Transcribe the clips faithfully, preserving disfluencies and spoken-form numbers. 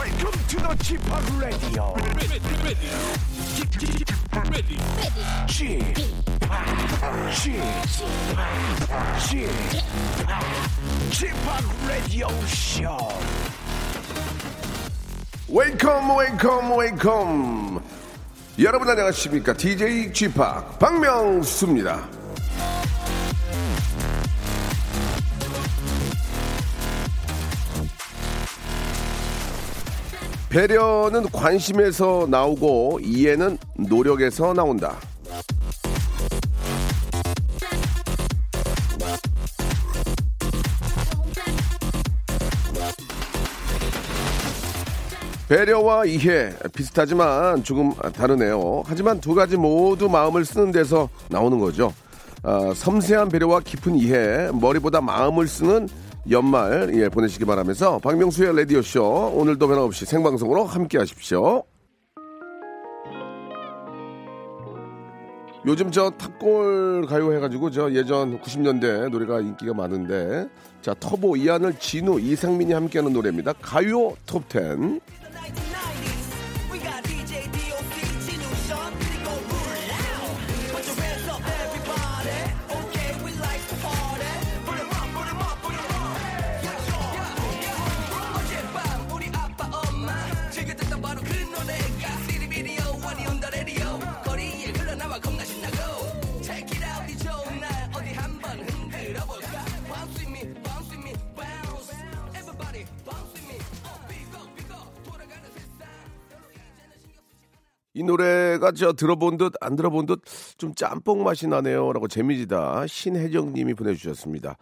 Welcome to the G-팝 Radio. G-팝 Radio Show. Welcome, welcome, welcome. 여러분 안녕하십니까? 디제이 G-팝 박명수입니다. 배려는 관심에서 나오고 이해는 노력에서 나온다. 배려와 이해 비슷하지만 조금 다르네요. 하지만 두 가지 모두 마음을 쓰는 데서 나오는 거죠. 아, 섬세한 배려와 깊은 이해, 머리보다 마음을 쓰는 연말 예, 보내시기 바라면서 박명수의 라디오쇼 오늘도 변함없이 생방송으로 함께 하십시오. 요즘 저 탑골 가요 해가지고 저 예전 구십 년대 노래가 인기가 많은데 자 터보, 이하늘, 진우, 이상민이 함께하는 노래입니다. 가요 톱텐. 이 노래가 저 들어본 듯 안 들어본 듯 좀 짬뽕 맛이 나네요 라고 재미지다 신혜정님이 보내주셨습니다.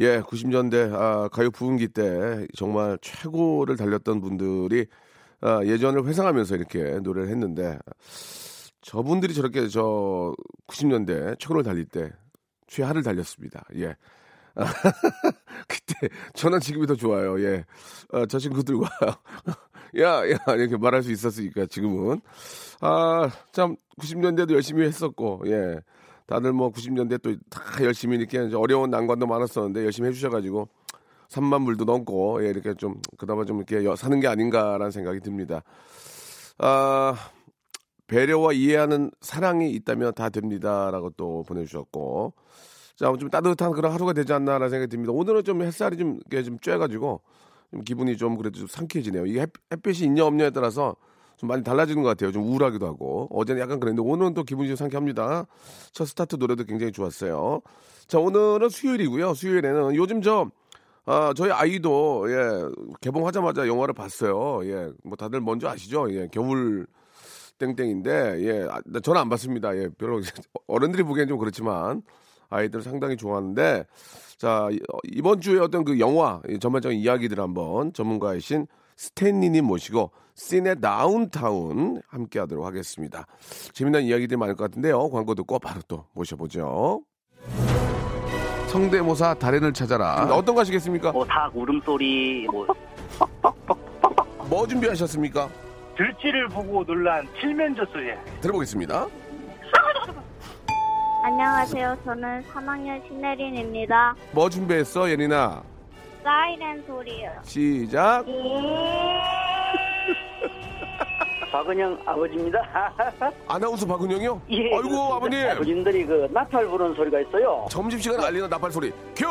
예, 구십 년대 아, 가요 부흥기 때 정말 최고를 달렸던 분들이 아, 예전을 회상하면서 이렇게 노래를 했는데 저분들이 저렇게 저 구십 년대 최고를 달릴 때 최하를 달렸습니다. 예. 그때 저는 지금이 더 좋아요. 예, 아, 저 친구들과 야, 야 이렇게 말할 수 있었으니까 지금은 아 참 구십 년대도 열심히 했었고 예 다들 뭐 구십 년대 또 다 열심히 이렇게 어려운 난관도 많았었는데 열심히 해주셔가지고 삼만 불도 넘고 예 이렇게 좀 그나마 좀 이렇게 사는 게 아닌가라는 생각이 듭니다. 아 배려와 이해하는 사랑이 있다면 다 됩니다라고 또 보내주셨고. 자, 좀 따뜻한 그런 하루가 되지 않나라는 생각이 듭니다. 오늘은 좀 햇살이 좀 이렇게 좀 쬐가지고 좀 기분이 좀 그래도 좀 상쾌해지네요. 이게 햇빛이 있냐 없냐에 따라서 좀 많이 달라지는 것 같아요. 좀 우울하기도 하고 어제는 약간 그랬는데 오늘은 또 기분이 좀 상쾌합니다. 첫 스타트 노래도 굉장히 좋았어요. 자, 오늘은 수요일이고요. 수요일에는 요즘 저 아, 저희 아이도 예, 개봉하자마자 영화를 봤어요. 예, 뭐 다들 먼저 아시죠? 예, 겨울 땡땡인데 예, 저는 안 봤습니다. 예, 별로 어른들이 보기엔 좀 그렇지만. 아이들 상당히 좋아하는데 자 이번 주에 어떤 그 영화 전반적인 이야기들 한번 전문가이신 스탠리님 모시고 시네 다운타운 함께하도록 하겠습니다. 재미난 이야기들이 많을 것 같은데요. 광고 듣고 바로 또 모셔보죠. 성대모사 달인을 찾아라. 어떤 거 하시겠습니까? 뭐 닭 울음소리 뭐 뭐 준비하셨습니까? 들쥐를 보고 놀란 칠면조 소리 들어보겠습니다. 안녕하세요. 저는 삼 학년 신혜린입니다. 뭐 준비했어, 예린아? 사이렌 소리요. 시작. 박은영 아버지입니다. 아나운서 박은영이요? 예. 아이고 아버님. 아버님들이 그 나팔 부르는 소리가 있어요. 점심시간 알리는 나팔 소리. 큐.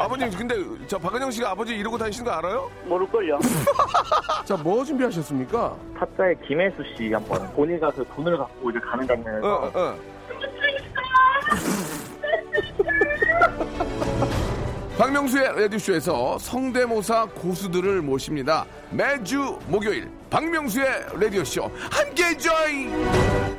아버님 근데 저 박은영 씨가 아버지 이러고 다니시는 거 알아요? 모를걸요. 자, 뭐 준비하셨습니까? 타짜의 김혜수 씨 한번 본인 가서 돈을 갖고 이제 가는 장면에서 어, 어. 박명수의 라디오쇼에서 성대모사 고수들을 모십니다. 매주 목요일 박명수의 라디오쇼 함께 join.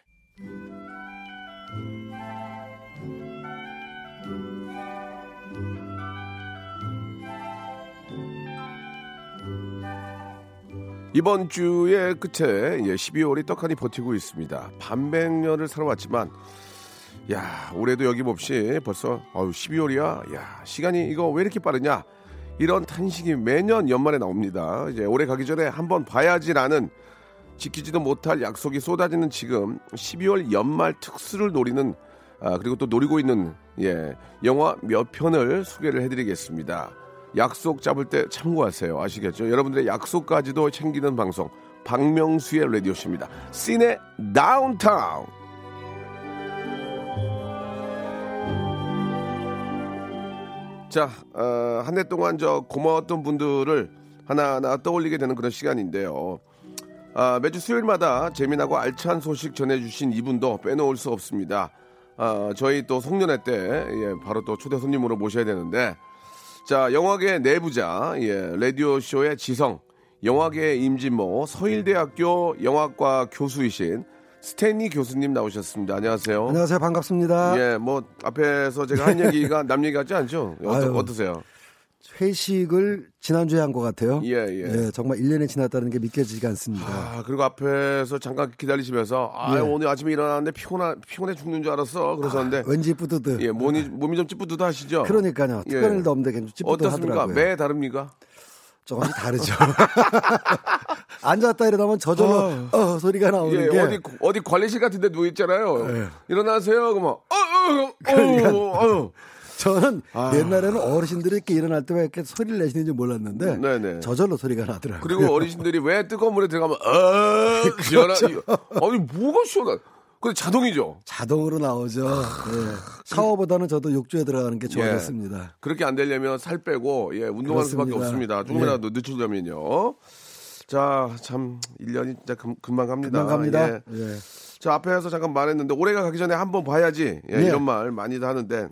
이번 주의 끝에 십이월이 떡하니 버티고 있습니다. 반백년을 살아왔지만 야 올해도 여김없이 벌써 어우 십이월이야. 야 시간이 이거 왜 이렇게 빠르냐. 이런 탄식이 매년 연말에 나옵니다. 이제 올해 가기 전에 한번 봐야지라는 지키지도 못할 약속이 쏟아지는 지금 십이월 연말 특수를 노리는 아, 그리고 또 노리고 있는 예 영화 몇 편을 소개를 해드리겠습니다. 약속 잡을 때 참고하세요. 아시겠죠? 여러분들의 약속까지도 챙기는 방송 박명수의 라디오쇼입니다. 시네 다운타운. 자, 어, 한 해 동안 저 고마웠던 분들을 하나하나 떠올리게 되는 그런 시간인데요. 아, 매주 수요일마다 재미나고 알찬 소식 전해주신 이분도 빼놓을 수 없습니다. 아, 저희 또 송년회 때 예, 바로 또 초대 손님으로 모셔야 되는데 자, 영화계 내부자, 예, 라디오쇼의 지성, 영화계의 임진모, 서일대학교 영화과 교수이신 스탠리 교수님 나오셨습니다. 안녕하세요. 안녕하세요. 반갑습니다. 예, 뭐, 앞에서 제가 한 얘기가 남 얘기 같지 않죠? 어떠, 어떠세요? 회식을 지난주에 한 것 같아요. 예, 예, 예. 정말 일 년이 지났다는 게 믿겨지지가 않습니다. 아, 그리고 앞에서 잠깐 기다리시면서, 아, 예. 오늘 아침에 일어났는데 피곤하, 피곤해 죽는 줄 알았어. 그러셨는데. 아, 왠지 뿌듯해. 예, 몸이, 몸이 좀 찌뿌듯 하시죠? 그러니까요. 예. 특별한 일도 없는데 괜히 찌뿌듯 하더라고요. 어떻습니까? 매 다릅니까? 조금씩 다르죠. 앉았다 일어나면 저절로 어, 어, 소리가 나오는 예, 게 어디 어디 관리실 같은데 누워 있잖아요. 예. 일어나세요. 그러면 어어어 어, 어, 어. 저는 아. 옛날에는 어르신들이 이렇게 일어날 때 왜 이렇게 소리를 내시는지 몰랐는데 네네. 저절로 소리가 나더라고요. 그리고 어르신들이 왜 뜨거운 물에 들어가면 어 그렇죠. 시원한 아니 뭐가 시원한? 근데 자동이죠. 자동으로 나오죠. 네. 샤워보다는 저도 욕조에 들어가는 게 좋아졌습니다. 예. 그렇게 안 되려면 살 빼고 예, 운동하는 그렇습니다. 수밖에 없습니다. 조금이라도 예. 늦추려면요. 자, 참 일 년이 진짜 금, 금방 갑니다. 금방 갑니다. 예. 예. 자, 앞에서 잠깐 말했는데 올해가 가기 전에 한번 봐야지. 예, 예. 이런 말 많이들 하는데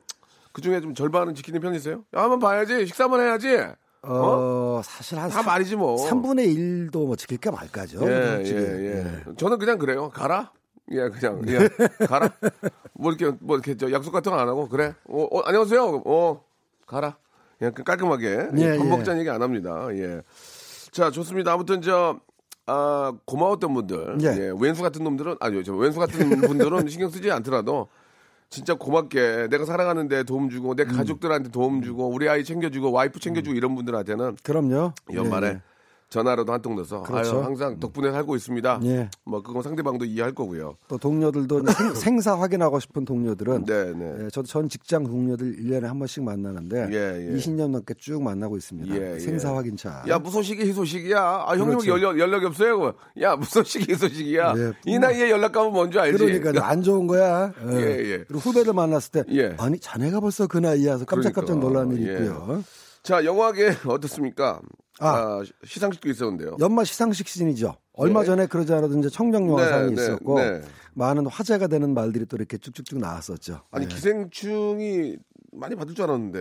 그중에 좀 절반은 지키는 편이세요? 야, 한번 봐야지. 식사만 해야지. 어, 어 사실 한 다 삼, 말이지 뭐. 삼분의 일도 뭐 지킬까 말까죠. 예, 예, 예. 예. 저는 그냥 그래요. 가라. 예, 그냥, 예, 가라. 뭐, 이렇게, 뭐, 이렇게, 저, 약속 같은 거 안 하고, 그래. 어, 어, 안녕하세요. 어, 가라. 그냥 깔끔하게. 예, 밥 먹자는 예. 얘기 안 합니다. 예. 자, 좋습니다. 아무튼, 저, 아, 고마웠던 분들. 예. 예. 왼수 같은 놈들은, 아니요, 저, 왼수 같은 분들은 신경 쓰지 않더라도, 진짜 고맙게, 내가 살아가는데 도움 주고, 내 가족들한테 도움 주고, 우리 아이 챙겨주고, 와이프 챙겨주고, 이런 분들한테는. 그럼요. 연말에. 예, 예. 전화로도 한 통 넣어서 그렇죠. 아유, 항상 덕분에 살고 있습니다. 예. 뭐 그건 상대방도 이해할 거고요. 또 동료들도 생사 확인하고 싶은 동료들은 네네. 예, 저도 전 직장 동료들 일 년에 한 번씩 만나는데 예, 예. 이십 년 넘게 쭉 만나고 있습니다. 예, 예. 생사 확인차. 야 무소식이 희소식이야. 아 형님 그렇죠. 연락, 연락이 없어요. 야 무소식이 희소식이야. 예, 이 나이에 연락 가면 뭔지 알지. 그러니까 안 좋은 거야. 예. 예, 예. 그리고 후배들 만났을 때 예. 아니 자네가 벌써 그 나이야서 깜짝깜짝 놀라는 일이 그러니까. 있고요. 예. 자 영화계 어떻습니까? 아, 아 시상식도 있었는데요. 연말 시상식 시즌이죠. 얼마 네. 전에 그러지 않아도 이제 청명영화상이 네, 있었고 네, 네. 많은 화제가 되는 말들이 또 이렇게 쭉쭉쭉 나왔었죠. 아니 네. 기생충이 많이 받을 줄 알았는데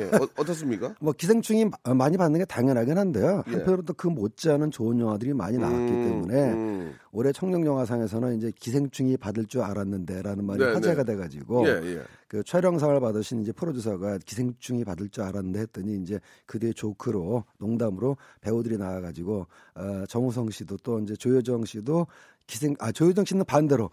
예, 어, 어떻습니까? 뭐 기생충이 많이 받는 게 당연하긴 한데요. 예. 한편으로 또 그 못지않은 좋은 영화들이 많이 나왔기 음, 때문에 음. 올해 청룡영화상에서는 이제 기생충이 받을 줄 알았는데라는 말이 네, 화제가 네. 돼가지고 예, 예. 그 촬영상을 받으신 이제 프로듀서가 기생충이 받을 줄 알았는데 했더니 이제 그 뒤에 조크로 농담으로 배우들이 나와가지고 어, 정우성 씨도 또 이제 조여정 씨도 기생 아 조여정 씨는 반대로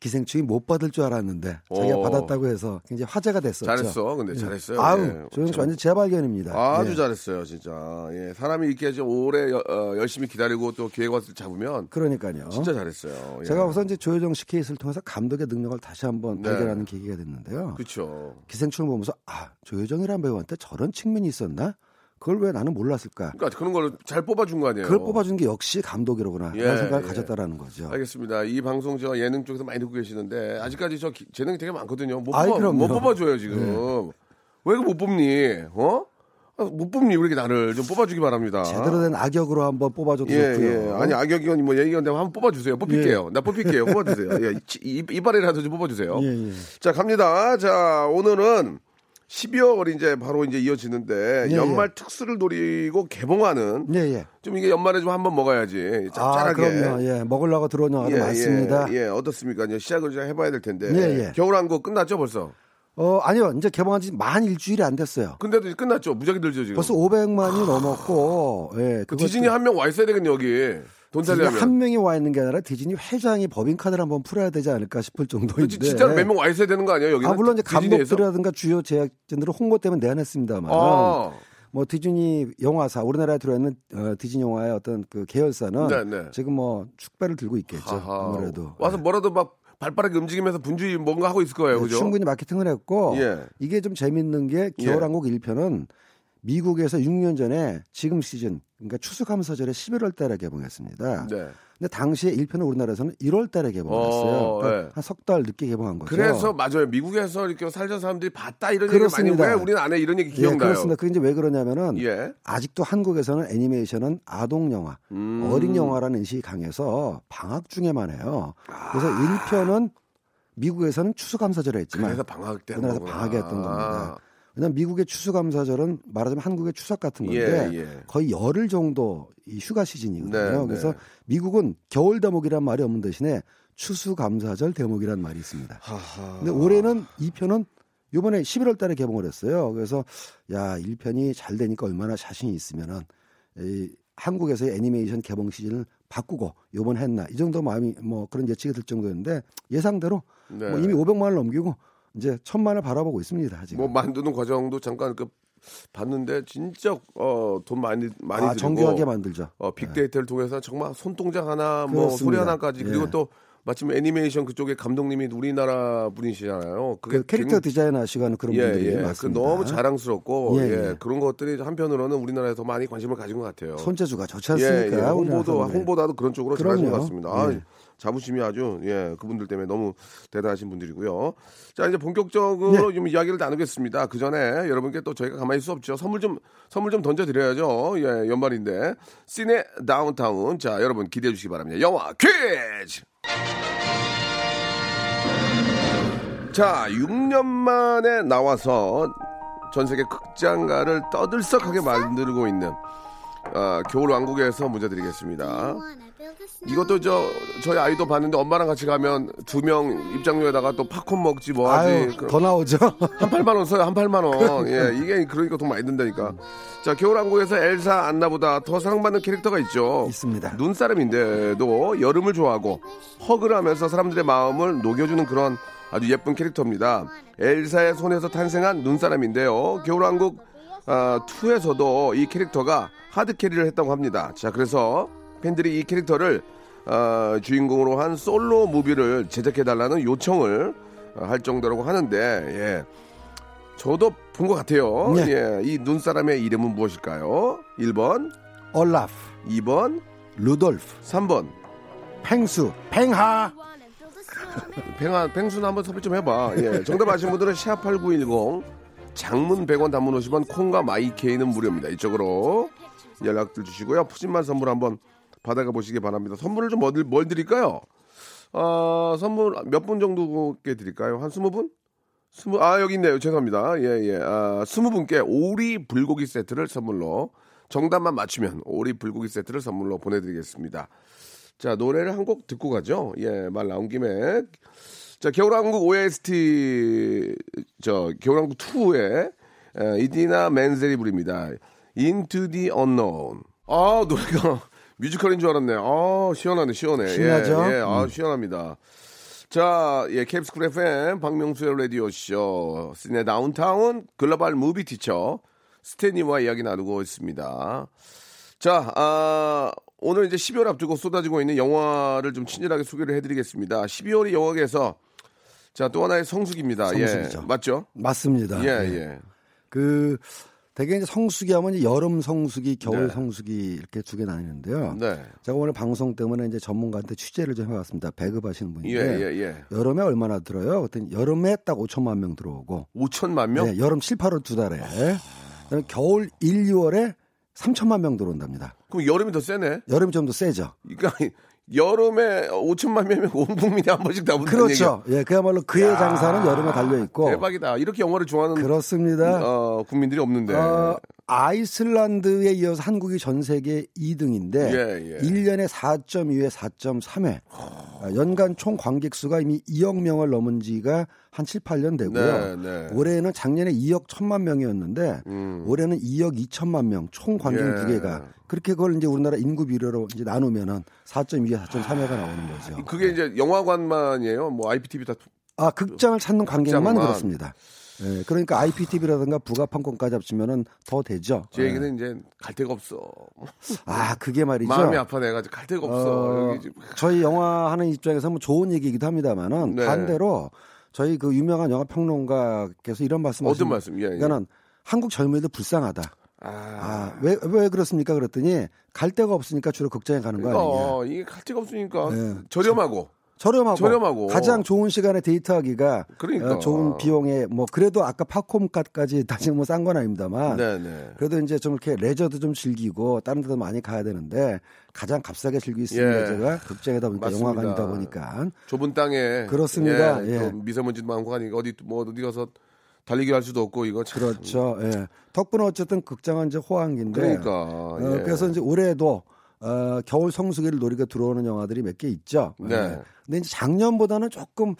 기생충이 못 받을 줄 알았는데 자기가 오. 받았다고 해서 굉장히 화제가 됐었죠. 잘했어, 근데 잘했어요. 아우, 예. 조영수 완전 재발견입니다. 아주 예. 잘했어요, 진짜. 예, 사람이 이렇게 좀 오래 여, 어, 열심히 기다리고 또 기회가 잡으면 그러니까요. 진짜 잘했어요. 예. 제가 우선 이제 조여정 씨 케이스를 통해서 감독의 능력을 다시 한번 네. 발견하는 계기가 됐는데요. 그렇죠. 기생충을 보면서 아 조여정이라는 배우한테 저런 측면이 있었나? 그걸 왜 나는 몰랐을까? 그러니까 그런 걸 잘 뽑아준 거 아니에요? 그걸 뽑아준 게 역시 감독이로구나 예, 그런 생각을 예. 가졌다라는 거죠. 알겠습니다. 이 방송 저 예능 쪽에서 많이 듣고 계시는데 아직까지 저 기, 재능이 되게 많거든요. 못, 아이, 뽑아, 그럼, 못 그럼. 뽑아줘요 지금. 네. 왜 못 뽑니? 어? 못 뽑니? 왜 이렇게 나를 좀 뽑아주기 바랍니다. 제대로 된 악역으로 한번 뽑아줘도 예, 좋고요. 예. 아니 악역이건 뭐 얘기건 한번 뽑아주세요. 뽑힐게요. 예. 나 뽑힐게요. 뽑아주세요. 예. 이, 이빨이라도 좀 뽑아주세요. 예, 예. 자 갑니다. 자 오늘은. 십이월이 이제 바로 이제 이어지는데 예, 연말 예. 특수를 노리고 개봉하는 예, 예. 좀 이게 연말에 좀 한번 먹어야지 짭짤하게. 아, 그럼요. 예, 먹으려고 들어오는 영화도 예, 많습니다. 예, 예, 어떻습니까? 이제 시작을 좀 해봐야 될 텐데 예, 예. 겨울왕국 끝났죠 벌써? 어, 아니요. 이제 개봉한 지 만 일주일이 안 됐어요. 근데도 끝났죠. 무작위 들죠, 지금. 벌써 오백만이 넘었고, 예. 그 디즈니 한 명 와 있어야 되겠네, 여기. 돈 살려면. 한 명이 와 있는 게 아니라 디즈니 회장이 법인카드를 한번 풀어야 되지 않을까 싶을 정도인데. 진짜 몇 명 와 있어야 되는 거 아니에요, 여기는? 아, 물론 이제 감독들이라든가 주요 제작진들은 홍보 때문에 내한했습니다만. 아. 뭐 디즈니 영화사, 우리나라에 들어있는 어, 디즈니 영화의 어떤 그 계열사는 네네. 지금 뭐 축배를 들고 있겠죠. 아하. 아무래도. 와서 뭐라도 막 발빠르게 움직이면서 분주히 뭔가 하고 있을 거예요. 네, 그죠? 충분히 마케팅을 했고 예. 이게 좀 재밌는 게 겨울왕국 예. 일 편은 미국에서 육 년 전에 지금 시즌 그러니까 추수감사절에 십일월 달에 개봉했습니다. 네. 근데 당시에 일 편은 우리나라에서는 일월 달에 개봉했어요. 어, 그러니까 네. 한 석 달 늦게 개봉한 거죠. 그래서 맞아요. 미국에서 이렇게 살던 사람들이 봤다 이런 그렇습니다. 얘기를 많이 왜 우리는 안 해 이런 얘기 기억나요. 예, 그렇습니다. 그게 이제 왜 그러냐면은 예. 아직도 한국에서는 애니메이션은 아동 영화, 음. 어린 영화라는 인식이 강해서 방학 중에만 해요. 그래서 아. 일 편은 미국에서는 추수감사절에 했지만 그래서 방학 때 우리나라에서 방학에 했던 겁니다. 왜냐하면 미국의 추수감사절은 말하자면 한국의 추석 같은 건데 예, 예. 거의 열흘 정도 이 휴가 시즌이거든요. 네, 그래서 네. 미국은 겨울 대목이란 말이 없는 대신에 추수감사절 대목이란 말이 있습니다. 하하. 근데 올해는 이 편은 이번에 십일월 달에 개봉을 했어요. 그래서 야 일 편이 잘 되니까 얼마나 자신이 있으면은 이 한국에서의 애니메이션 개봉 시즌을 바꾸고 이번 했나 이 정도 마음이 뭐 그런 예측이 들 정도였는데 예상대로 네. 뭐 이미 오백만을 넘기고. 이제 천만을 바라보고 있습니다. 아직. 뭐 만드는 과정도 잠깐 그 봤는데 진짜 어, 돈 많이 많이 아, 들고 정교하게 만들죠. 어, 빅데이터를 네. 통해서 정말 손동작 하나, 그렇습니다. 뭐 소리 하나까지 예. 그리고 또 마침 애니메이션 그쪽에 감독님이 우리나라 분이시잖아요. 그게 그 캐릭터 굉장히... 디자인 하시는 그런 예, 분들이 예. 맞습니다. 그 너무 자랑스럽고 예, 예. 예. 그런 것들이 한편으로는 우리나라에서 많이 관심을 가진 것 같아요. 손재주가 좋지 않습니까? 예, 예. 홍보도 홍보다도 그런 쪽으로 잘하신 것 같습니다. 예. 아, 자부심이 아주 예 그분들 때문에 너무 대단하신 분들이고요. 자 이제 본격적으로 네. 좀 이야기를 나누겠습니다. 그 전에 여러분께 또 저희가 가만히 있을 수 없죠. 선물 좀 선물 좀 던져드려야죠. 예 연말인데 시네 다운타운 자 여러분 기대해 주시기 바랍니다. 영화 퀴즈. 자 육 년 만에 나와서 전 세계 극장가를 떠들썩하게 만들고 있는 어, 겨울왕국에서 문제 드리겠습니다. 이것도 저 저희 아이도 봤는데 엄마랑 같이 가면 두 명 입장료에다가 또 팝콘 먹지 뭐하지 아유, 더 나오죠. 한 팔만 원 써요. 한 팔만 원. 예, 이게 그러니까 돈 많이 든다니까. 자 겨울왕국에서 엘사 안나보다 더 사랑받는 캐릭터가 있죠. 있습니다. 눈사람인데도 여름을 좋아하고 허그를 하면서 사람들의 마음을 녹여주는 그런 아주 예쁜 캐릭터입니다. 엘사의 손에서 탄생한 눈사람인데요. 겨울왕국 어, 이에서도 이 캐릭터가 하드캐리를 했다고 합니다. 자 그래서 팬들이 이 캐릭터를 어, 주인공으로 한 솔로 무비를 제작해달라는 요청을 어, 할 정도라고 하는데 예. 저도 본 것 같아요. 네. 예. 이 눈사람의 이름은 무엇일까요? 일 번 올라프, 이 번 루돌프, 삼 번 펭수, 펭하. 펭하 펭수는 한번 섭외 좀 해봐. 예. 정답 아시는 분들은 샷팔구일공 장문 백 원 단문 오십 원 콩과 마이케이는 무료입니다. 이쪽으로 연락들 주시고요. 푸짐한 선물 한번 받아가 보시기 바랍니다. 선물을 좀 뭘 드릴까요? 어, 선물 몇 분 정도께 드릴까요? 한 스무 분? 스무, 아 여기 있네요. 죄송합니다. 예, 예. 아, 스무 분께 오리 불고기 세트를 선물로 정답만 맞추면 오리 불고기 세트를 선물로 보내드리겠습니다. 자 노래를 한 곡 듣고 가죠. 예, 말 나온 김에 자 겨울왕국 오에스티 저 겨울왕국 이의 에, 이디나 멘젤이 부릅니다. Into the Unknown. 아 노래가 뮤지컬인 줄 알았네. 아 시원하네, 시원해. 시원하죠? 예, 예, 아 시원합니다. 자, 예, 캡스쿨 에프엠 박명수의 라디오 쇼 시네 다운타운 글로벌 무비 티처 스탠리와 이야기 나누고 있습니다. 자, 아, 오늘 이제 십이월 앞두고 쏟아지고 있는 영화를 좀 친절하게 소개를 해드리겠습니다. 십이월이 영화계에서 자 또 하나의 성수기입니다. 성수기죠. 예, 맞죠? 맞습니다. 예, 예. 예. 그 대개 이제 성수기 하면 이제 여름 성수기, 겨울 네. 성수기 이렇게 두 개 나뉘는데요. 네. 제가 오늘 방송 때문에 이제 전문가한테 취재를 좀 해봤습니다. 배급하시는 분인데 예, 예, 예. 여름에 얼마나 들어요? 어떤 여름에 딱 오천만 명 들어오고 오천만 명? 네, 여름 칠, 팔월 두 달에 아... 겨울 일, 이월에 삼천만 명 들어온답니다. 그럼 여름이 더 세네? 여름이 좀 더 세죠. 그러니까 여름에 오천만 명이면 온 국민이 한 번씩 다 본다는 얘기죠. 그렇죠. 예, 그야말로 그의 야, 장사는 여름에 달려 있고. 대박이다. 이렇게 영화를 좋아하는 그렇습니다. 어, 국민들이 없는데. 어, 아이슬란드에 이어서 한국이 전 세계 이 등인데 예, 예. 일 년에 사 점 이 회, 사 점 삼 회 어... 연간 총 관객 수가 이미 이억 명을 넘은 지가 한 칠, 팔 년 되고요. 네, 네. 올해는 작년에 이억 천만 명이었는데 음. 올해는 이억 이천만 명 총 관객 예. 두 개가 그렇게 그걸 이제 우리나라 인구 비례로 이제 나누면은 사 점 이 회, 사 점 삼 회가 나오는 거죠. 그게 네. 이제 영화관만이에요. 뭐 아이피티비 다 아, 극장을 찾는 관객만 극장만. 그렇습니다. 예, 그러니까 아이피티비라든가 부가판권까지 합치면은 더 되죠. 제 얘기는 예. 이제 갈 데가 없어. 아, 그게 말이죠. 마음이 아파 내가 갈 데가 없어. 어, 여기 저희 영화 하는 입장에서 뭐 좋은 얘기이기도 합니다만은 네. 반대로 저희 그 유명한 영화 평론가께서 이런 말씀을 어떤 말씀? 예, 예. 그러니까는 한국 젊은이들 불쌍하다. 아, 왜, 왜 그렇습니까? 그랬더니 갈 데가 없으니까 주로 극장에 가는 거 아니냐. 어, 이게 갈 데가 없으니까 예. 저렴하고. 저렴하고, 저렴하고 가장 좋은 시간에 데이트하기가 그러니까. 어, 좋은 비용에 뭐 그래도 아까 팝콘값까지 다시금 뭐 싼 건 아닙니다만 네네. 그래도 이제 좀 이렇게 레저도 좀 즐기고 다른 데도 많이 가야 되는데 가장 값싸게 즐길 수 있는 레저가 예. 극장이다 보니까 맞습니다. 영화관이다 보니까 좁은 땅에 그렇습니다. 예, 예. 미세먼지도 많고 하니까 어디 뭐 어디 가서 달리기 할 수도 없고 이거 참. 그렇죠. 예. 덕분에 어쨌든 극장은 이제 호황기인데 그러니까 어, 예. 그래서 이제 올해도 어, 겨울 성수기를 노리고 들어오는 영화들이 몇 개 있죠. 네. 근데 이제 작년보다는 조금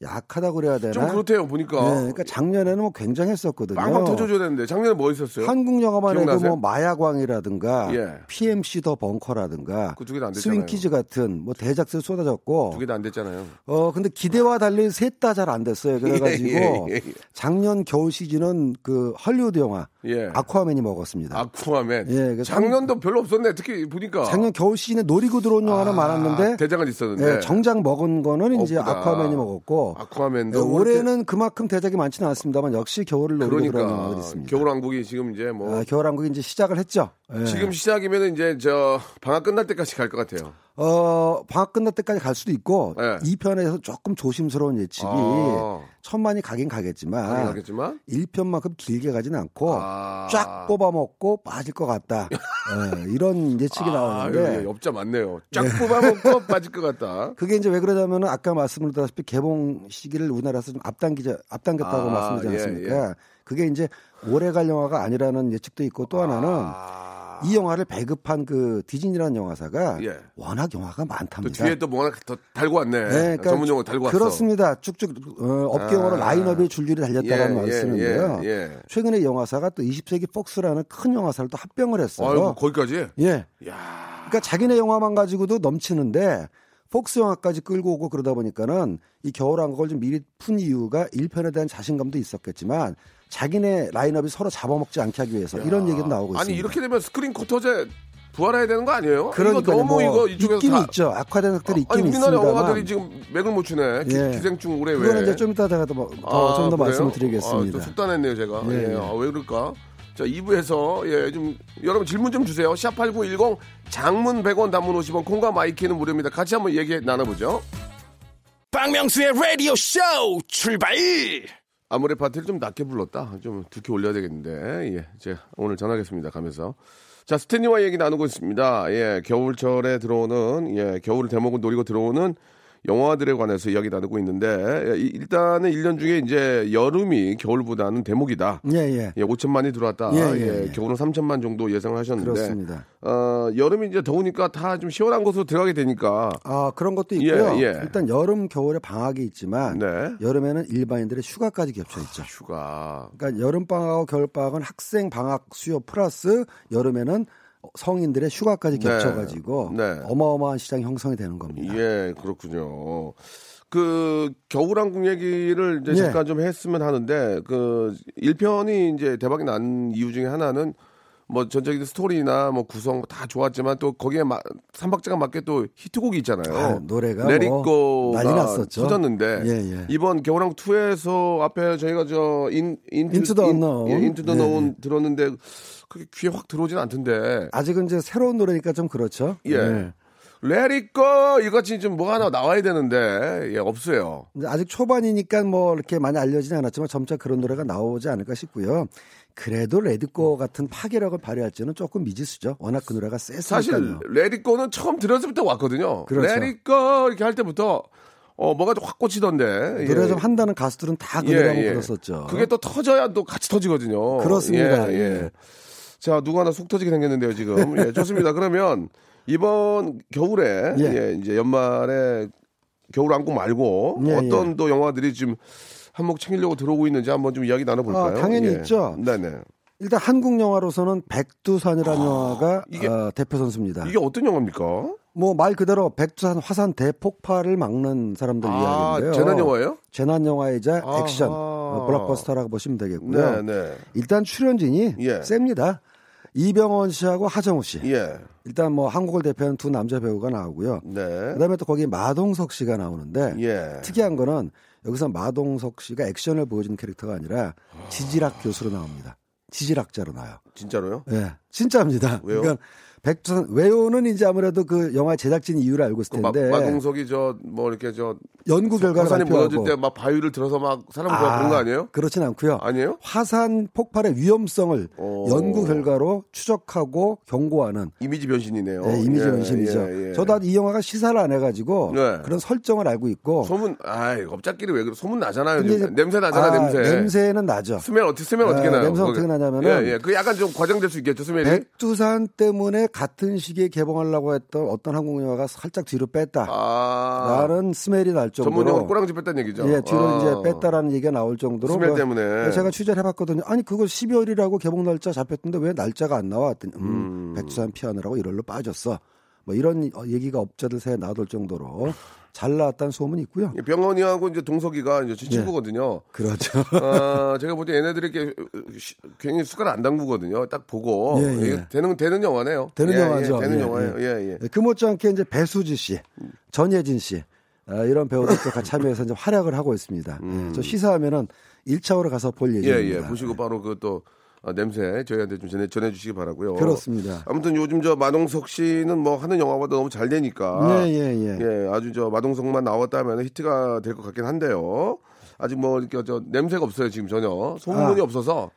약하다고 그래야 되나? 좀 그렇대요, 보니까. 네, 그러니까 작년에는 뭐 굉장했었거든요. 빵빵 터져줘야 되는데 작년에 뭐 있었어요? 한국 영화만 해도 뭐 마약왕이라든가 예. 피엠씨 더 벙커라든가 그 두 개도 안 됐잖아요. 스윙키즈 같은 뭐 대작들 쏟아졌고 두 개도 안 됐잖아요. 어, 근데 기대와 달리 셋 다 잘 안 됐어요. 그래가지고 예, 예, 예. 작년 겨울 시즌은 그 할리우드 영화 예. 아쿠아맨이 먹었습니다. 아쿠아맨. 예, 작년도 별로 없었네. 특히 보니까 작년 겨울 시즌에 노리고 들어온 영화는 아, 많았는데 대작은 있었는데 예, 정작 먹은 거는 없구나. 이제 아쿠아맨이 먹었고. 아쿠아맨도 네, 올해는 이렇게... 그만큼 대작이 많지는 않습니다만 역시 겨울을 노리고 그러니까, 그런 영화들이 있습니다. 겨울왕국이 지금 이제 뭐 아, 겨울왕국이 이제 시작을 했죠. 예. 지금 시작이면 이제 저 방학 끝날 때까지 갈 것 같아요. 어 방학 끝날 때까지 갈 수도 있고 예. 이 편에서 조금 조심스러운 예측이 아. 천만이 가긴 가겠지만, 가긴 가겠지만 일 편만큼 길게 가진 않고 아. 쫙 뽑아먹고 빠질 것 같다. 예, 이런 예측이 아, 나오는데 엽자 맞네요. 쫙 예. 뽑아먹고 빠질 것 같다. 그게 이제 왜 그러냐면 아까 말씀을 드렸다시피 개봉 시기를 우리나라에서 좀 앞당기자, 앞당겼다고 아, 말씀드리지 않습니까? 예, 예. 그게 이제 오래 갈 영화가 아니라는 예측도 있고 또 하나는 아. 이 영화를 배급한 그 디즈니라는 영화사가 예. 워낙 영화가 많답니다. 또 뒤에 또 뭐 워낙 더 달고 왔네. 네, 그러니까 전문 용어 달고 왔어. 그렇습니다. 쭉쭉 어, 업계용어로 아. 라인업이 줄줄이 달렸다는 예, 말씀인데요. 예, 예. 최근에 영화사가 또 이십 세기 폭스라는 큰 영화사를 또 합병을 했어요. 아이고, 거기까지? 예. 이야. 그러니까 자기네 영화만 가지고도 넘치는데 폭스 영화까지 끌고 오고 그러다 보니까는 이 겨울왕국을 좀 미리 푼 이유가 일 편에 대한 자신감도 있었겠지만 자기네 라인업이 서로 잡아먹지 않게 하기 위해서 이런 얘기도 나오고 아니, 있습니다. 아니 이렇게 되면 스크린 쿼터제 부활해야 되는 거 아니에요? 그러니까 너무 뭐 이거 이쪽에서 있긴 다... 있죠. 악화된 것들이 있긴 아니, 있습니다만. 우리나라 영화들이 지금 맥을 못 추네. 예. 기생충 올해 왜? 그건 이제 좀 이따 제가 더 좀 더 아, 말씀을 드리겠습니다. 아, 속단했네요 제가. 예. 예. 아, 왜 그럴까? 자, 이 부에서 예, 좀 여러분 질문 좀 주세요. 샵팔구일공 장문 백 원 단문 오십 원 콩과 마이키는 무료입니다. 같이 한번 얘기 나눠보죠. 박명수의 라디오 쇼 출발! 아무래 파트를 좀 낮게 불렀다. 좀 두께 올려야 되겠는데. 예, 제가 오늘 전하겠습니다. 가면서. 자, 스탠리와 얘기 나누고 있습니다. 예, 겨울철에 들어오는, 예, 겨울 대목을 노리고 들어오는 영화들에 관해서 이야기 나누고 있는데, 예, 일단은 일 년 중에 이제 여름이 겨울보다는 대목이다. 예, 예. 예, 오천만이 들어왔다. 예, 예, 예. 겨울은 삼천만 정도 예상을 하셨는데. 그렇습니다. 어, 여름이 이제 더우니까 다 좀 시원한 곳으로 들어가게 되니까. 아, 그런 것도 있고요. 예, 예. 일단 여름, 겨울에 방학이 있지만, 네. 여름에는 일반인들의 휴가까지 겹쳐있죠. 아, 휴가. 그러니까 여름방학하고 겨울방학은 학생 방학 수요 플러스 여름에는 성인들의 휴가까지 겹쳐가지고 네, 네. 어마어마한 시장이 형성이 되는 겁니다. 예, 그렇군요. 그 겨울왕국 얘기를 이제 예. 잠깐 좀 했으면 하는데 그 일 편이 이제 대박이 난 이유 중에 하나는 뭐 전적인 스토리나 뭐 구성 다 좋았지만 또 거기에 마, 삼박자가 맞게 또 히트곡이 있잖아요. 아, 노래가 Let It Go가 난리 났었죠. 터졌는데 예, 예. 이번 겨울왕국 이에서 앞에 저희가 저 인, 인트, Into the Unknown 인, 예, Into the Unknown 예, 예. 들었는데 그게 귀에 확 들어오진 않던데. 아직은 이제 새로운 노래니까 좀 그렇죠. 예. 네. Let it go! 이같이 좀 뭐 하나 나와야 되는데, 예, 없어요. 아직 초반이니까 뭐 이렇게 많이 알려지진 않았지만 점차 그런 노래가 나오지 않을까 싶고요. 그래도 Let it go 같은 파괴력을 발휘할지는 조금 미지수죠. 워낙 그 노래가 쎄쎄니까요. 사실 Let it go는 처음 들었을 때부터 왔거든요. 그렇죠. Let it go! 이렇게 할 때부터. 어 뭐가 좀 확 꽂히던데 노래 예. 좀 한다는 가수들은 다 그 노래라고 예, 예. 들었었죠. 그게 또 터져야 또 같이 터지거든요. 그렇습니다. 예, 예. 예. 자, 누구 하나 속 터지게 생겼는데요, 지금. 예, 좋습니다. 그러면 이번 겨울에, 예. 예, 이제 연말에 겨울왕국 말고 예, 어떤 예. 또 영화들이 지금 한몫 챙기려고 들어오고 있는지 한번 좀 이야기 나눠볼까요? 아, 당연히 예. 있죠. 네네. 일단 한국 영화로서는 백두산이라는 아, 영화가 이게, 어, 대표 선수입니다. 이게 어떤 영화입니까? 뭐 말 그대로 백두산 화산 대폭발을 막는 사람들 아, 이야기인데요. 재난 영화예요? 재난 영화이자 아하. 액션 어, 블록버스터라고 보시면 되겠고요. 네네. 일단 출연진이 예. 셉니다. 이병헌 씨하고 하정우 씨. 예. 일단 뭐 한국을 대표하는 두 남자 배우가 나오고요. 네. 그다음에 또 거기 마동석 씨가 나오는데 예. 특이한 거는 여기서 마동석 씨가 액션을 보여주는 캐릭터가 아니라 지질학 교수로 나옵니다. 지질학자로 나와요. 진짜로요? 예, 네, 진짜입니다. 왜요? 그러니까 백두산 외우는 이제 아무래도 그 영화 제작진 이유를 알고 있을 텐데. 마, 마동석이 저 뭐 이렇게 저 연구 결과를 발표하고. 화산이 무너질 때 막 바위를 들어서 막 사람을 아, 그런 거 아니에요? 그렇진 않고요. 아니에요? 화산 폭발의 위험성을 오. 연구 결과로 추적하고 경고하는. 이미지 변신이네요. 네, 이미지 예, 변신이죠. 예, 예. 저도 이 영화가 시사를 안 해가지고 예. 그런 설정을 알고 있고. 소문, 아이 겁짝끼리 왜 그래? 소문 나잖아요. 이제, 냄새 나잖아, 아, 냄새. 냄새는 나죠. 스멜 어떻게 스멜 어떻게 예, 나요? 냄새 어떻게 나냐면은. 예, 예. 그 약간 좀 과장될 수 있겠죠, 스멜이. 백두산 때문에. 같은 시기에 개봉하려고 했던 어떤 한국 영화가 살짝 뒤로 뺐다. 라는 아~ 스멜이 날 정도로. 전문 영화 꼬랑지 뺐다는 얘기죠. 예, 뒤로 아~ 이제 뺐다라는 얘기가 나올 정도로. 스멜 때문에. 제가 취재를 해봤거든요. 아니 그거 십이월이라고 개봉 날짜 잡혔던데 왜 날짜가 안 나와? 했더니 음, 음. 백두산 피하느라고 일월로 빠졌어. 뭐 이런 얘기가 업자들 사이에 나돌 정도로. 잘 나왔다는 소문이 있고요. 병원이하고 이제 동석이가 이제 친구거든요. 네. 그렇죠. 아, 제가 볼 때 얘네들이 이렇게 굉장히 숟가락 안 담그거든요. 딱 보고 예, 예. 이게 되는 되는 영화네요. 되는 예, 영화죠. 예, 되는 예, 영화예요. 예, 예. 예. 그 못지않게 이제 배수지 씨, 전예진 씨 아, 이런 배우들도 같이 참여해서 이제 활약을 하고 있습니다. 음. 저 시사하면은 일 차로 가서 볼 예정입니다. 예, 예. 보시고 바로 그 또. 아, 냄새 저희한테 좀 전해, 전해주시기 바라고요. 그렇습니다. 아무튼 요즘 저 마동석 씨는 뭐 하는 영화보다 너무 잘 되니까 예, 예, 예. 예, 아주 저 마동석만 나왔다면 히트가 될 것 같긴 한데요. 아직 뭐 이렇게 저 냄새가 없어요 지금 전혀 소문이 아. 없어서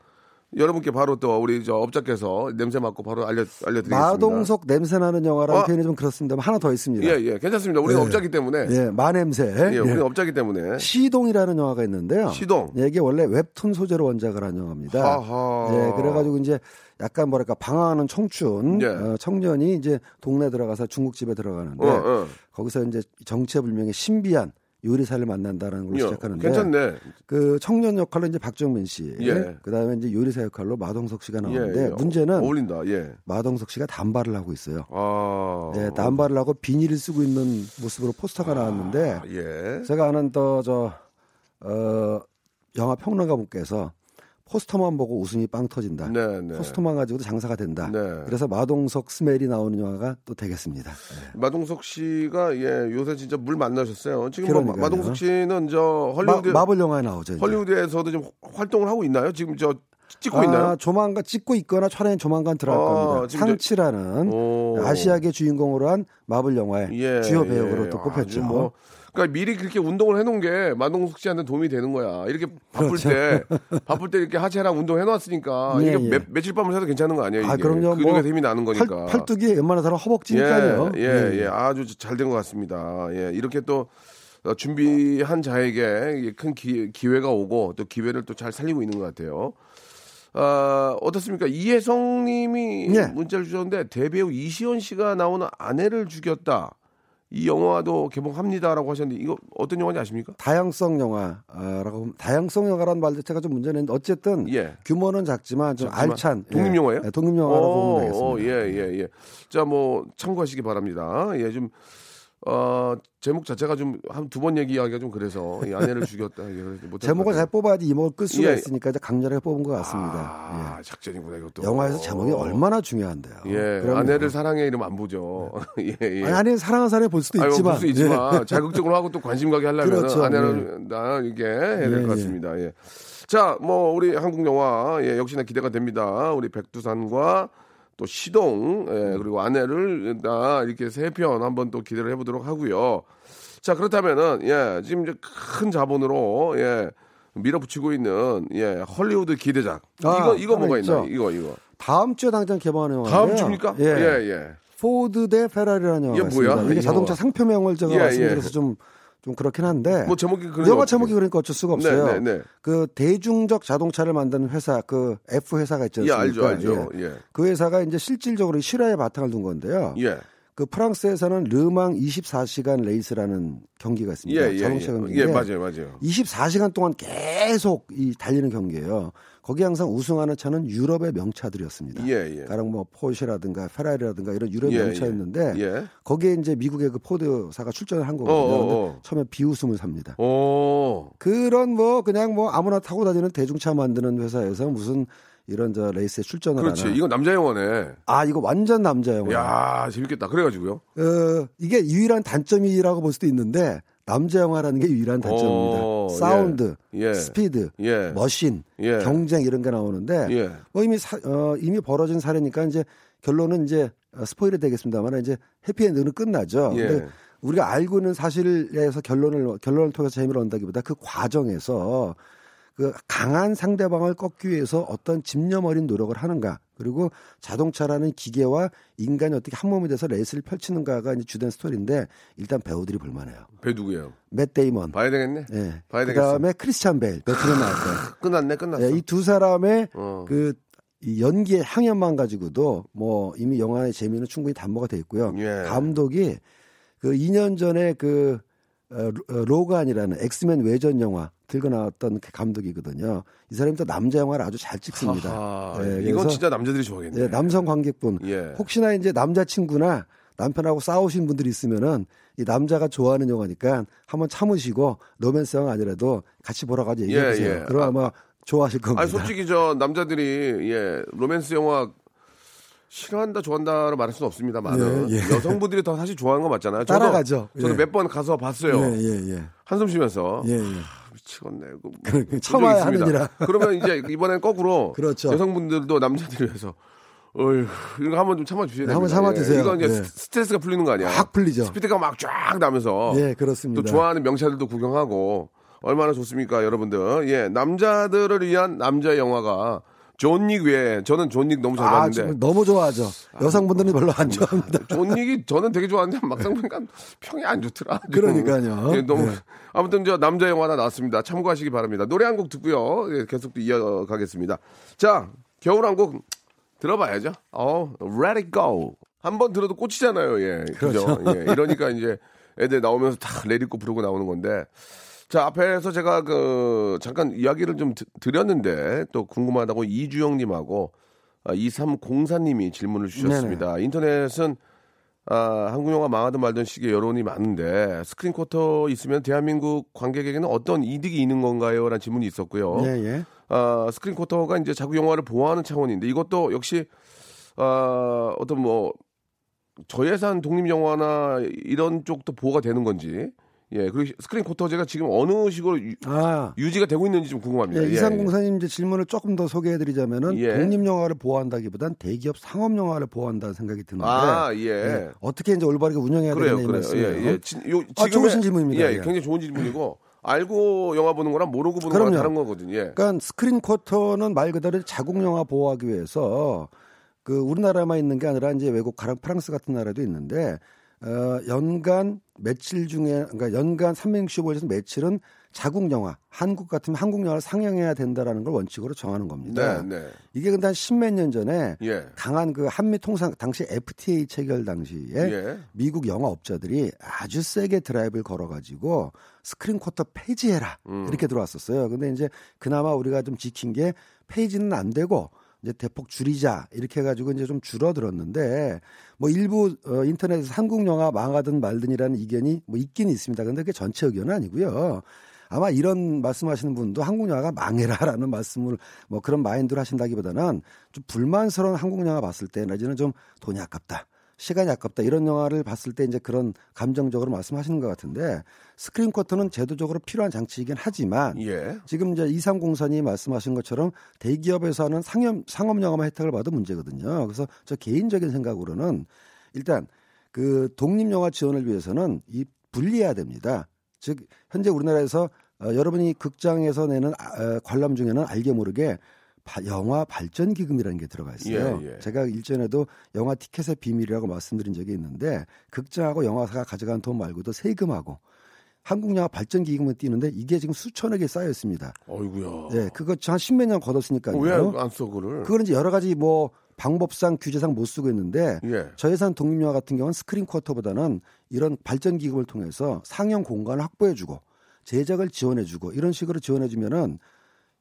여러분께 바로 또 우리 저 업자께서 냄새 맡고 바로 알려 알려드리겠습니다. 마동석 냄새 나는 영화라는 아. 표현이 좀 그렇습니다. 하나 더 있습니다. 예예 예, 괜찮습니다. 우리는 예. 업자기 때문에 예 마냄새 예 우리는 예. 업자기 때문에 시동이라는 영화가 있는데요. 시동 예, 이게 원래 웹툰 소재로 원작을 한 영화입니다. 하하. 예 그래가지고 이제 약간 뭐랄까 방황하는 청춘 예. 어, 청년이 이제 동네 들어가서 중국집에 들어가는데 어, 어. 거기서 이제 정체불명의 신비한 요리사를 만난다라는 걸로 예, 시작하는데, 괜찮네. 그 청년 역할로 이제 박정민 씨, 예. 그 다음에 이제 요리사 역할로 마동석 씨가 나오는데 예, 예. 문제는 어울린다. 예. 마동석 씨가 단발을 하고 있어요. 아, 예, 단발을 하고 비닐을 쓰고 있는 모습으로 포스터가 아, 나왔는데, 예. 제가 아는 또 저 어, 영화 평론가 분께서 포스터만 보고 웃음이 빵 터진다. 네, 네. 포스터만 가지고도 장사가 된다. 네. 그래서 마동석 스멜이 나오는 영화가 또 되겠습니다. 네. 마동석 씨가 예, 요새 진짜 물 만나셨어요. 지금 뭐 마동석 씨는 저 헐리우드 마, 마블 영화에 나오죠. 이제. 헐리우드에서도 좀 활동을 하고 있나요? 지금 저 찍고 아, 있나요? 조만간 찍고 있거나 촬영이 조만간 들어갈 아, 겁니다. 상치라는 오. 아시아계 주인공으로 한 마블 영화의 예, 주요 배우로 예. 또 뽑혔죠. 뭐. 그러니까 미리 그렇게 운동을 해놓은 게 마동석 씨한테 도움이 되는 거야. 이렇게 바쁠 그렇죠. 때 바쁠 때 이렇게 하체랑 운동 해놨으니까 예, 이게 예. 며칠 밤을 새도 괜찮은 거 아니에요? 아, 그럼요. 근육에서 뭐 힘이 나는 거니까. 팔, 팔뚝이 웬만한 사람 허벅지니까요. 예, 예, 예. 예. 아주 잘 된 것 같습니다. 예, 이렇게 또 준비한 자에게 큰 기, 기회가 오고 또 기회를 또 잘 살리고 있는 것 같아요. 아, 어떻습니까? 이혜성 님이 예. 문자를 주셨는데 대배우 이시연 씨가 나오는 아내를 죽였다. 이 영화도 개봉합니다라고 하셨는데 이거 어떤 영화인지 아십니까? 다양성 영화라고 다양성 영화라는 말 자체가 좀 문제는 어쨌든 예. 규모는 작지만 좀 작지만 알찬 독립 영화예요? 예, 독립 영화라고 보면 되겠습니다. 예예 예, 예. 자, 뭐 참고하시기 바랍니다. 예, 좀 어, 제목 자체가 좀 한 두 번 얘기하기가 좀 그래서 이 아내를 죽였다. 제목을 잘 뽑아야지 이목을 끌 수가 예. 있으니까 이제 강렬하게 뽑은 것 같습니다. 아, 예. 작전이구나 이것도. 영화에서 제목이 어. 얼마나 중요한데요. 예, 아내를 사랑해 이름 안 보죠. 네. 예, 예. 아니, 아내는 사랑하는 사람이 볼 수도 아니, 있지만. 볼 수 있지만 예. 자극적으로 하고 또 관심 가게 하려면 그렇죠. 아내를 나 예. 이게 해야 될 것 같습니다. 예. 자, 뭐 우리 한국 영화 예, 역시나 기대가 됩니다. 우리 백두산과 또 시동 예, 그리고 아내를 나 이렇게 세 편 한번 또 기대를 해보도록 하고요. 자 그렇다면은 예 지금 이제 큰 자본으로 예 밀어붙이고 있는 예 헐리우드 기대작 아, 이거 이거 뭐가 있죠. 있나요? 이거 이거 다음 주에 당장 개봉하는 영화 다음 주입니까? 예예 예, 예. 포드 대 페라리라는 영화 이게 뭐야? 이게 자동차 상표명을 제가 예, 말씀드려서 예. 좀. 좀 그렇긴 한데 뭐 제목이 영화 제목이 그러니까 어쩔 수가 없어요. 네, 네, 네. 그 대중적 자동차를 만드는 회사 그 F 회사가 있지 않습니까? 예, 알죠, 알죠. 예. 예. 그 회사가 이제 실질적으로 실화에 바탕을 둔 건데요. 예. 그 프랑스에서는 르망 이십사 시간 레이스라는 경기가 있습니다. 예, 예, 자동차 경기인데 예, 맞아요, 맞아요. 이십사 시간 동안 계속 이 달리는 경기예요. 거기 항상 우승하는 차는 유럽의 명차들이었습니다. 예, 예. 가령 뭐 포르쉐라든가 페라리라든가 이런 유럽 예, 명차였는데 예. 거기에 이제 미국의 그 포드사가 출전을 한 거거든요. 처음에 비웃음을 삽니다. 오. 그런 뭐 그냥 뭐 아무나 타고 다니는 대중차 만드는 회사에서 무슨 이런 저 레이스에 출전을 하는. 그렇지. 이건 남자 영화네. 아, 이거 완전 남자 영화. 야, 재밌겠다. 그래가지고요. 어, 이게 유일한 단점이라고 볼 수도 있는데 남자 영화라는 게 유일한 단점입니다. 오, 사운드, 예, 스피드, 예, 머신, 예, 경쟁 이런 게 나오는데 예. 뭐 이미 사, 어, 이미 벌어진 사례니까 이제 결론은 이제 스포일이 되겠습니다만 이제 해피엔드는 끝나죠. 예. 근데 우리가 알고 있는 사실에서 결론을 결론을 통해서 재미를 얻는다기보다 그 과정에서. 그 강한 상대방을 꺾기 위해서 어떤 집념 어린 노력을 하는가 그리고 자동차라는 기계와 인간이 어떻게 한 몸이 돼서 레이스를 펼치는가가 이제 주된 스토리인데 일단 배우들이 볼만해요. 배우 누구예요? 맷 데이먼. 봐야 되겠네. 예. 봐야 되겠어. 그다음에 크리스찬 벨. 며칠은 나왔어요. 끝났네, 끝났어. 예, 이 두 사람의 어. 그 이 연기의 향연만 가지고도 뭐 이미 영화의 재미는 충분히 담보가 돼 있고요. 예. 감독이 그 이 년 전에 그 로간이라는 엑스맨 외전 영화 들고 나왔던 감독이거든요. 이 사람이 또 남자 영화를 아주 잘 찍습니다. 네, 이건 진짜 남자들이 좋아하겠네. 네, 남성 관객분. 예. 혹시나 이제 남자친구나 남편하고 싸우신 분들이 있으면은 이 남자가 좋아하는 영화니까 한번 참으시고 로맨스 영화 아니라도 같이 보러 가서 얘기해 주세요. 예, 예. 그럼 아마 좋아하실 겁니다. 아니, 솔직히 저 남자들이 예, 로맨스 영화 싫어한다, 좋아한다로 말할 수는 없습니다만 예, 예. 여성분들이 더 사실 좋아하는 거 맞잖아요. 저도, 따라가죠. 저도 예. 몇 번 가서 봤어요. 예, 예, 예. 한숨 쉬면서 예, 예. 하, 미치겠네. 그, 참아야 하느니라. 그러면 이제 이번엔 거꾸로 그렇죠. 여성분들도 남자들 위해서 어휴, 이거 한번 좀 참아주셔야 돼요. 한번 참아주세요. 예. 이건 이제 예. 스트레스가 풀리는 거 아니야? 확 풀리죠. 스피드가 막 쫙 나면서 예, 그렇습니다. 또 좋아하는 명차들도 구경하고 얼마나 좋습니까, 여러분들? 예, 남자들을 위한 남자 영화가. 존닉 외에 저는 존닉 너무 잘 아, 봤는데 너무 좋아하죠. 여성분들이 아, 별로 안 좋아합니다. 존닉이 저는 되게 좋아하는데 막상 보니까 평이 안 좋더라. 그러니까요. 예, 너무 네. 아무튼 저 남자 영화 하나 나왔습니다. 참고하시기 바랍니다. 노래 한 곡 듣고요. 예, 계속 또 이어가겠습니다. 자, 겨울왕국 들어봐야죠. 어, Let It Go. 한번 들어도 꽂히잖아요. 예, 그렇죠. 예, 이러니까 이제 애들 나오면서 다 Let It Go 부르고 나오는 건데. 자, 앞에서 제가 그 잠깐 이야기를 좀 드렸는데 또 궁금하다고 이주영님하고 이삼공사님이 질문을 주셨습니다. 네네. 인터넷은 아, 한국 영화 망하든 말든 식의 여론이 많은데 스크린 쿼터 있으면 대한민국 관객에게는 어떤 이득이 있는 건가요? 라는 질문이 있었고요. 예예. 아, 스크린 쿼터가 이제 자국 영화를 보호하는 차원인데 이것도 역시 아, 어떤 뭐 저예산 독립 영화나 이런 쪽도 보호가 되는 건지. 예, 그리고 스크린 쿼터제가 지금 어느 식으로 유, 아. 유지가 되고 있는지 좀 궁금합니다. 예, 이상공사님 이제 질문을 조금 더 소개해드리자면은 예. 독립영화를 보호한다기보단 대기업 상업영화를 보호한다는 생각이 드는데 아, 예. 예, 어떻게 이제 올바르게 운영해야 되는 말씀이에요. 예, 예. 지, 요, 아, 좋은 질문입니다. 예, 예, 굉장히 좋은 질문이고 알고 영화 보는 거랑 모르고 보는 거랑 다른 거거든요. 예. 그러니까 스크린 쿼터는 말 그대로 자국 영화 보호하기 위해서 그 우리나라만 있는 게 아니라 이제 외국, 가랑 프랑스 같은 나라도 있는데. 어, 연간 며칠 중에 그러니까 연간 삼백육십오 일에서 며칠은 자국 영화, 한국 같으면 한국 영화를 상영해야 된다라는 걸 원칙으로 정하는 겁니다. 네, 네. 이게 근데 한 십몇 년 전에 예. 강한 그 한미 통상 당시 에프티에이 체결 당시에 예. 미국 영화 업자들이 아주 세게 드라이브를 걸어가지고 스크린 쿼터 폐지해라 음. 이렇게 들어왔었어요. 근데 이제 그나마 우리가 좀 지킨 게 폐지는 안 되고. 이제 대폭 줄이자 이렇게 해가지고 이제 좀 줄어들었는데 뭐 일부 어, 인터넷에서 한국 영화 망하든 말든이라는 의견이 뭐 있긴 있습니다. 그런데 그게 전체 의견은 아니고요. 아마 이런 말씀하시는 분도 한국 영화가 망해라라는 말씀을 뭐 그런 마인드로 하신다기보다는 좀 불만스러운 한국 영화 봤을 때 내지는 좀 돈이 아깝다. 시간이 아깝다 이런 영화를 봤을 때 이제 그런 감정적으로 말씀하시는 것 같은데 스크린 쿼터는 제도적으로 필요한 장치이긴 하지만 예. 지금 이제 이삼공사님이 말씀하신 것처럼 대기업에서 하는 상업 상업 영화만 혜택을 받은 문제거든요. 그래서 저 개인적인 생각으로는 일단 그 독립 영화 지원을 위해서는 이 분리해야 됩니다. 즉 현재 우리나라에서 어, 여러분이 극장에서 내는 어, 관람 중에는 알게 모르게 영화 발전 기금이라는 게 들어가 있어요. 예, 예. 제가 일전에도 영화 티켓의 비밀이라고 말씀드린 적이 있는데 극장하고 영화사가 가져간 돈 말고도 세금하고 한국 영화 발전기금을 띄는데 이게 지금 수천억 개 쌓여 있습니다. 어이구야. 네, 그거 한 십몇 년 걷었으니까요. 왜 안 써 그를? 그거는 이제 여러 가지 뭐 방법상 규제상 못 쓰고 있는데 예. 저예산 독립영화 같은 경우는 스크린 쿼터보다는 이런 발전기금을 통해서 상영 공간을 확보해주고 제작을 지원해주고 이런 식으로 지원해주면은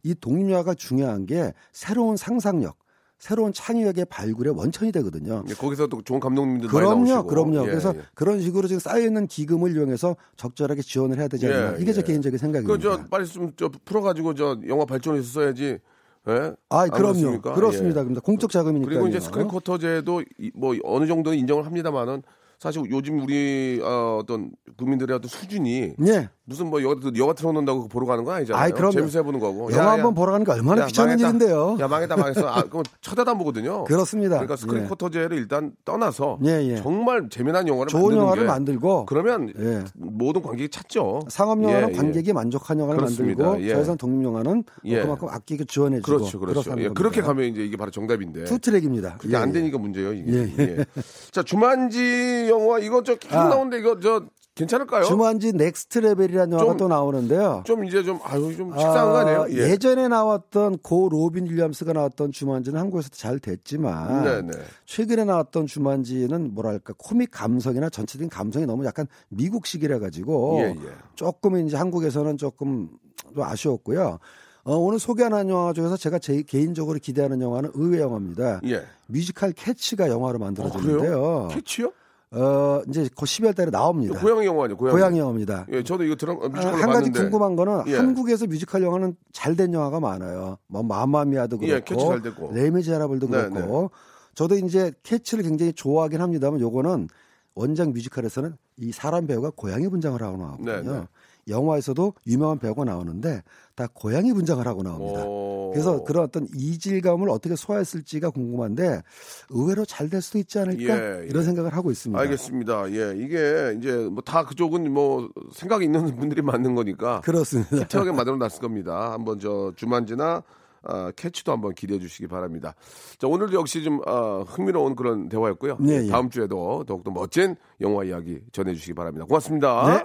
이 독립영화가 중요한 게 새로운 상상력, 새로운 창의력의 발굴의 원천이 되거든요. 예, 거기서 또 좋은 감독님들 그럼요, 많이 나오시고. 그럼요. 예, 그래서 예. 그런 식으로 지금 쌓여있는 기금을 이용해서 적절하게 지원을 해야 되지 않나. 예, 이게 예. 제 개인적인 생각입니다. 저 빨리 좀 저 풀어가지고 저 영화 발전에서 써야지. 예? 아, 그럼요. 그렇습니까? 그렇습니다. 예. 공적 자금이니까. 그리고 이제 스크린 쿼터제도 뭐 어느 정도는 인정을 합니다만은 사실 요즘 우리 어떤 국민들의 어떤 수준이 예. 무슨 뭐 영화, 영화 틀어놓는다고 보러 가는 거 아니잖아요. 아이, 재밌어 해보는 거고. 영화 야, 한번 야, 보러 가는 거 얼마나 야, 귀찮은 망했다. 일인데요. 야 망했다 망했어. 아, 그럼 쳐다도 안 보거든요. 그렇습니다. 그러니까 스크린 예. 쿼터제를 일단 떠나서 예, 예. 정말 재미난 영화를 좋은 만드는 영화를 게, 만들고 그러면 예. 모든 관객이 찾죠. 상업영화는 예, 예. 관객이 만족한 영화를 그렇습니다. 만들고 예. 저예산 독립영화는 예. 그만큼 아끼게 지원해주고. 그렇죠. 그렇죠. 예. 그렇게 가면 이제 이게 바로 정답인데. 투트랙입니다. 그게 예, 안 되니까 예. 문제예요. 이게. 예. 예. 자 주만지 영화 이거 저 계속 아. 나오는데 이거 저. 괜찮을까요? 주만지 넥스트 레벨이라는 영화가 좀, 또 나오는데요. 좀 이제 좀 아유 좀 식상한 거 아니에요? 예. 예전에 나왔던 고 로빈 윌리엄스가 나왔던 주만지는 한국에서도 잘 됐지만 네네. 최근에 나왔던 주만지는 뭐랄까 코믹 감성이나 전체적인 감성이 너무 약간 미국식이라 가지고 예, 예. 조금 이제 한국에서는 조금 아쉬웠고요. 어, 오늘 소개하는 영화 중에서 제가 제 개인적으로 기대하는 영화는 의외 영화입니다. 예. 뮤지컬 캐츠가 영화로 만들어졌는데요. 어, 캐츠요? 어 이제 곧 십이월 달에 나옵니다. 고향 영화 아니에요? 고향, 고향 영화입니다. 예, 저도 이거 드라마 뮤지컬로 아, 한 봤는데. 가지 궁금한 거는 예. 한국에서 뮤지컬 영화는 잘된 영화가 많아요. 뭐 마마미아도 그렇고, 예, 캐치 잘 됐고. 레미제라블도 네, 그렇고. 네. 저도 이제 캐치를 굉장히 좋아하긴 합니다만, 요거는 원작 뮤지컬에서는 이 사람 배우가 고양이 분장을 하고 나왔거든요. 네, 네. 영화에서도 유명한 배우가 나오는데 다 고양이 분장을 하고 나옵니다. 그래서 그런 어떤 이질감을 어떻게 소화했을지가 궁금한데 의외로 잘 될 수도 있지 않을까 예, 이런 예. 생각을 하고 있습니다. 알겠습니다. 예, 이게 이제 뭐 다 그쪽은 뭐 생각이 있는 분들이 맞는 거니까 그렇습니다. 히트하게 만들어놨을 겁니다. 한번 저 주만지나 어, 캐치도 한번 기대해 주시기 바랍니다. 자, 오늘도 역시 좀 어, 흥미로운 그런 대화였고요. 예, 예. 다음 주에도 더욱더 멋진 영화 이야기 전해주시기 바랍니다. 고맙습니다. 네.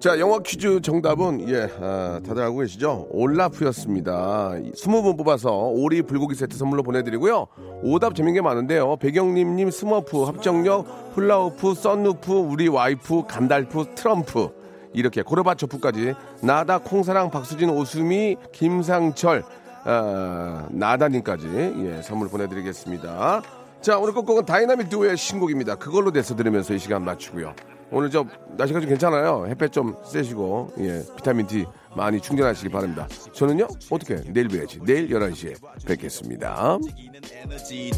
자, 영화 퀴즈 정답은 예, 아, 다들 알고 계시죠? 올라프였습니다. 스무 분 뽑아서 오리 불고기 세트 선물로 보내드리고요. 오답 재밌는 게 많은데요. 백영림님 스머프, 합정역, 플라우프, 썬루프, 우리 와이프, 간달프, 트럼프 이렇게 고르바초프까지 나다 콩사랑 박수진 오수미 김상철 어, 나다님까지 예, 선물 보내드리겠습니다. 자, 오늘 끝곡은 다이나믹 듀오의 신곡입니다. 그걸로 대서 들으면서 이 시간 마치고요. 오늘 저 날씨가 좀 괜찮아요. 햇볕 좀 쐬시고 예, 비타민 D 많이 충전하시기 바랍니다. 저는요 어떻게 내일 뵈야지. 내일 열한 시에 뵙겠습니다.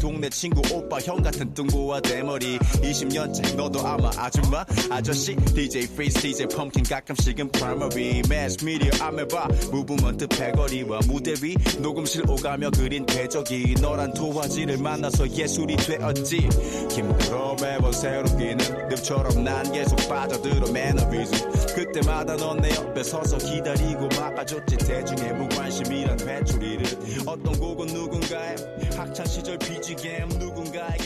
동네 친구 오빠 형 같은 뚱보와 대머리 이십 년째 너도 아마 아줌마 아저씨 디제이 페이스 디제이 펌킨 가끔씩은 프라이머리 매스미디어 아메바 무브먼트 패거리와 무대 위 녹음실 오가며 그린 궤적이 너란 도화지를 만나서 예술이 되었지. 힘들어 매번 새롭기는 늪처럼 난 계속 빠져들어 매너리즘 그때마다 넌 내 옆에 서서 기다리 이고 막아줬지. 대중의 무관심이란 회초리를 어떤 곡은 누군가의 학창시절 비지겜 누군가의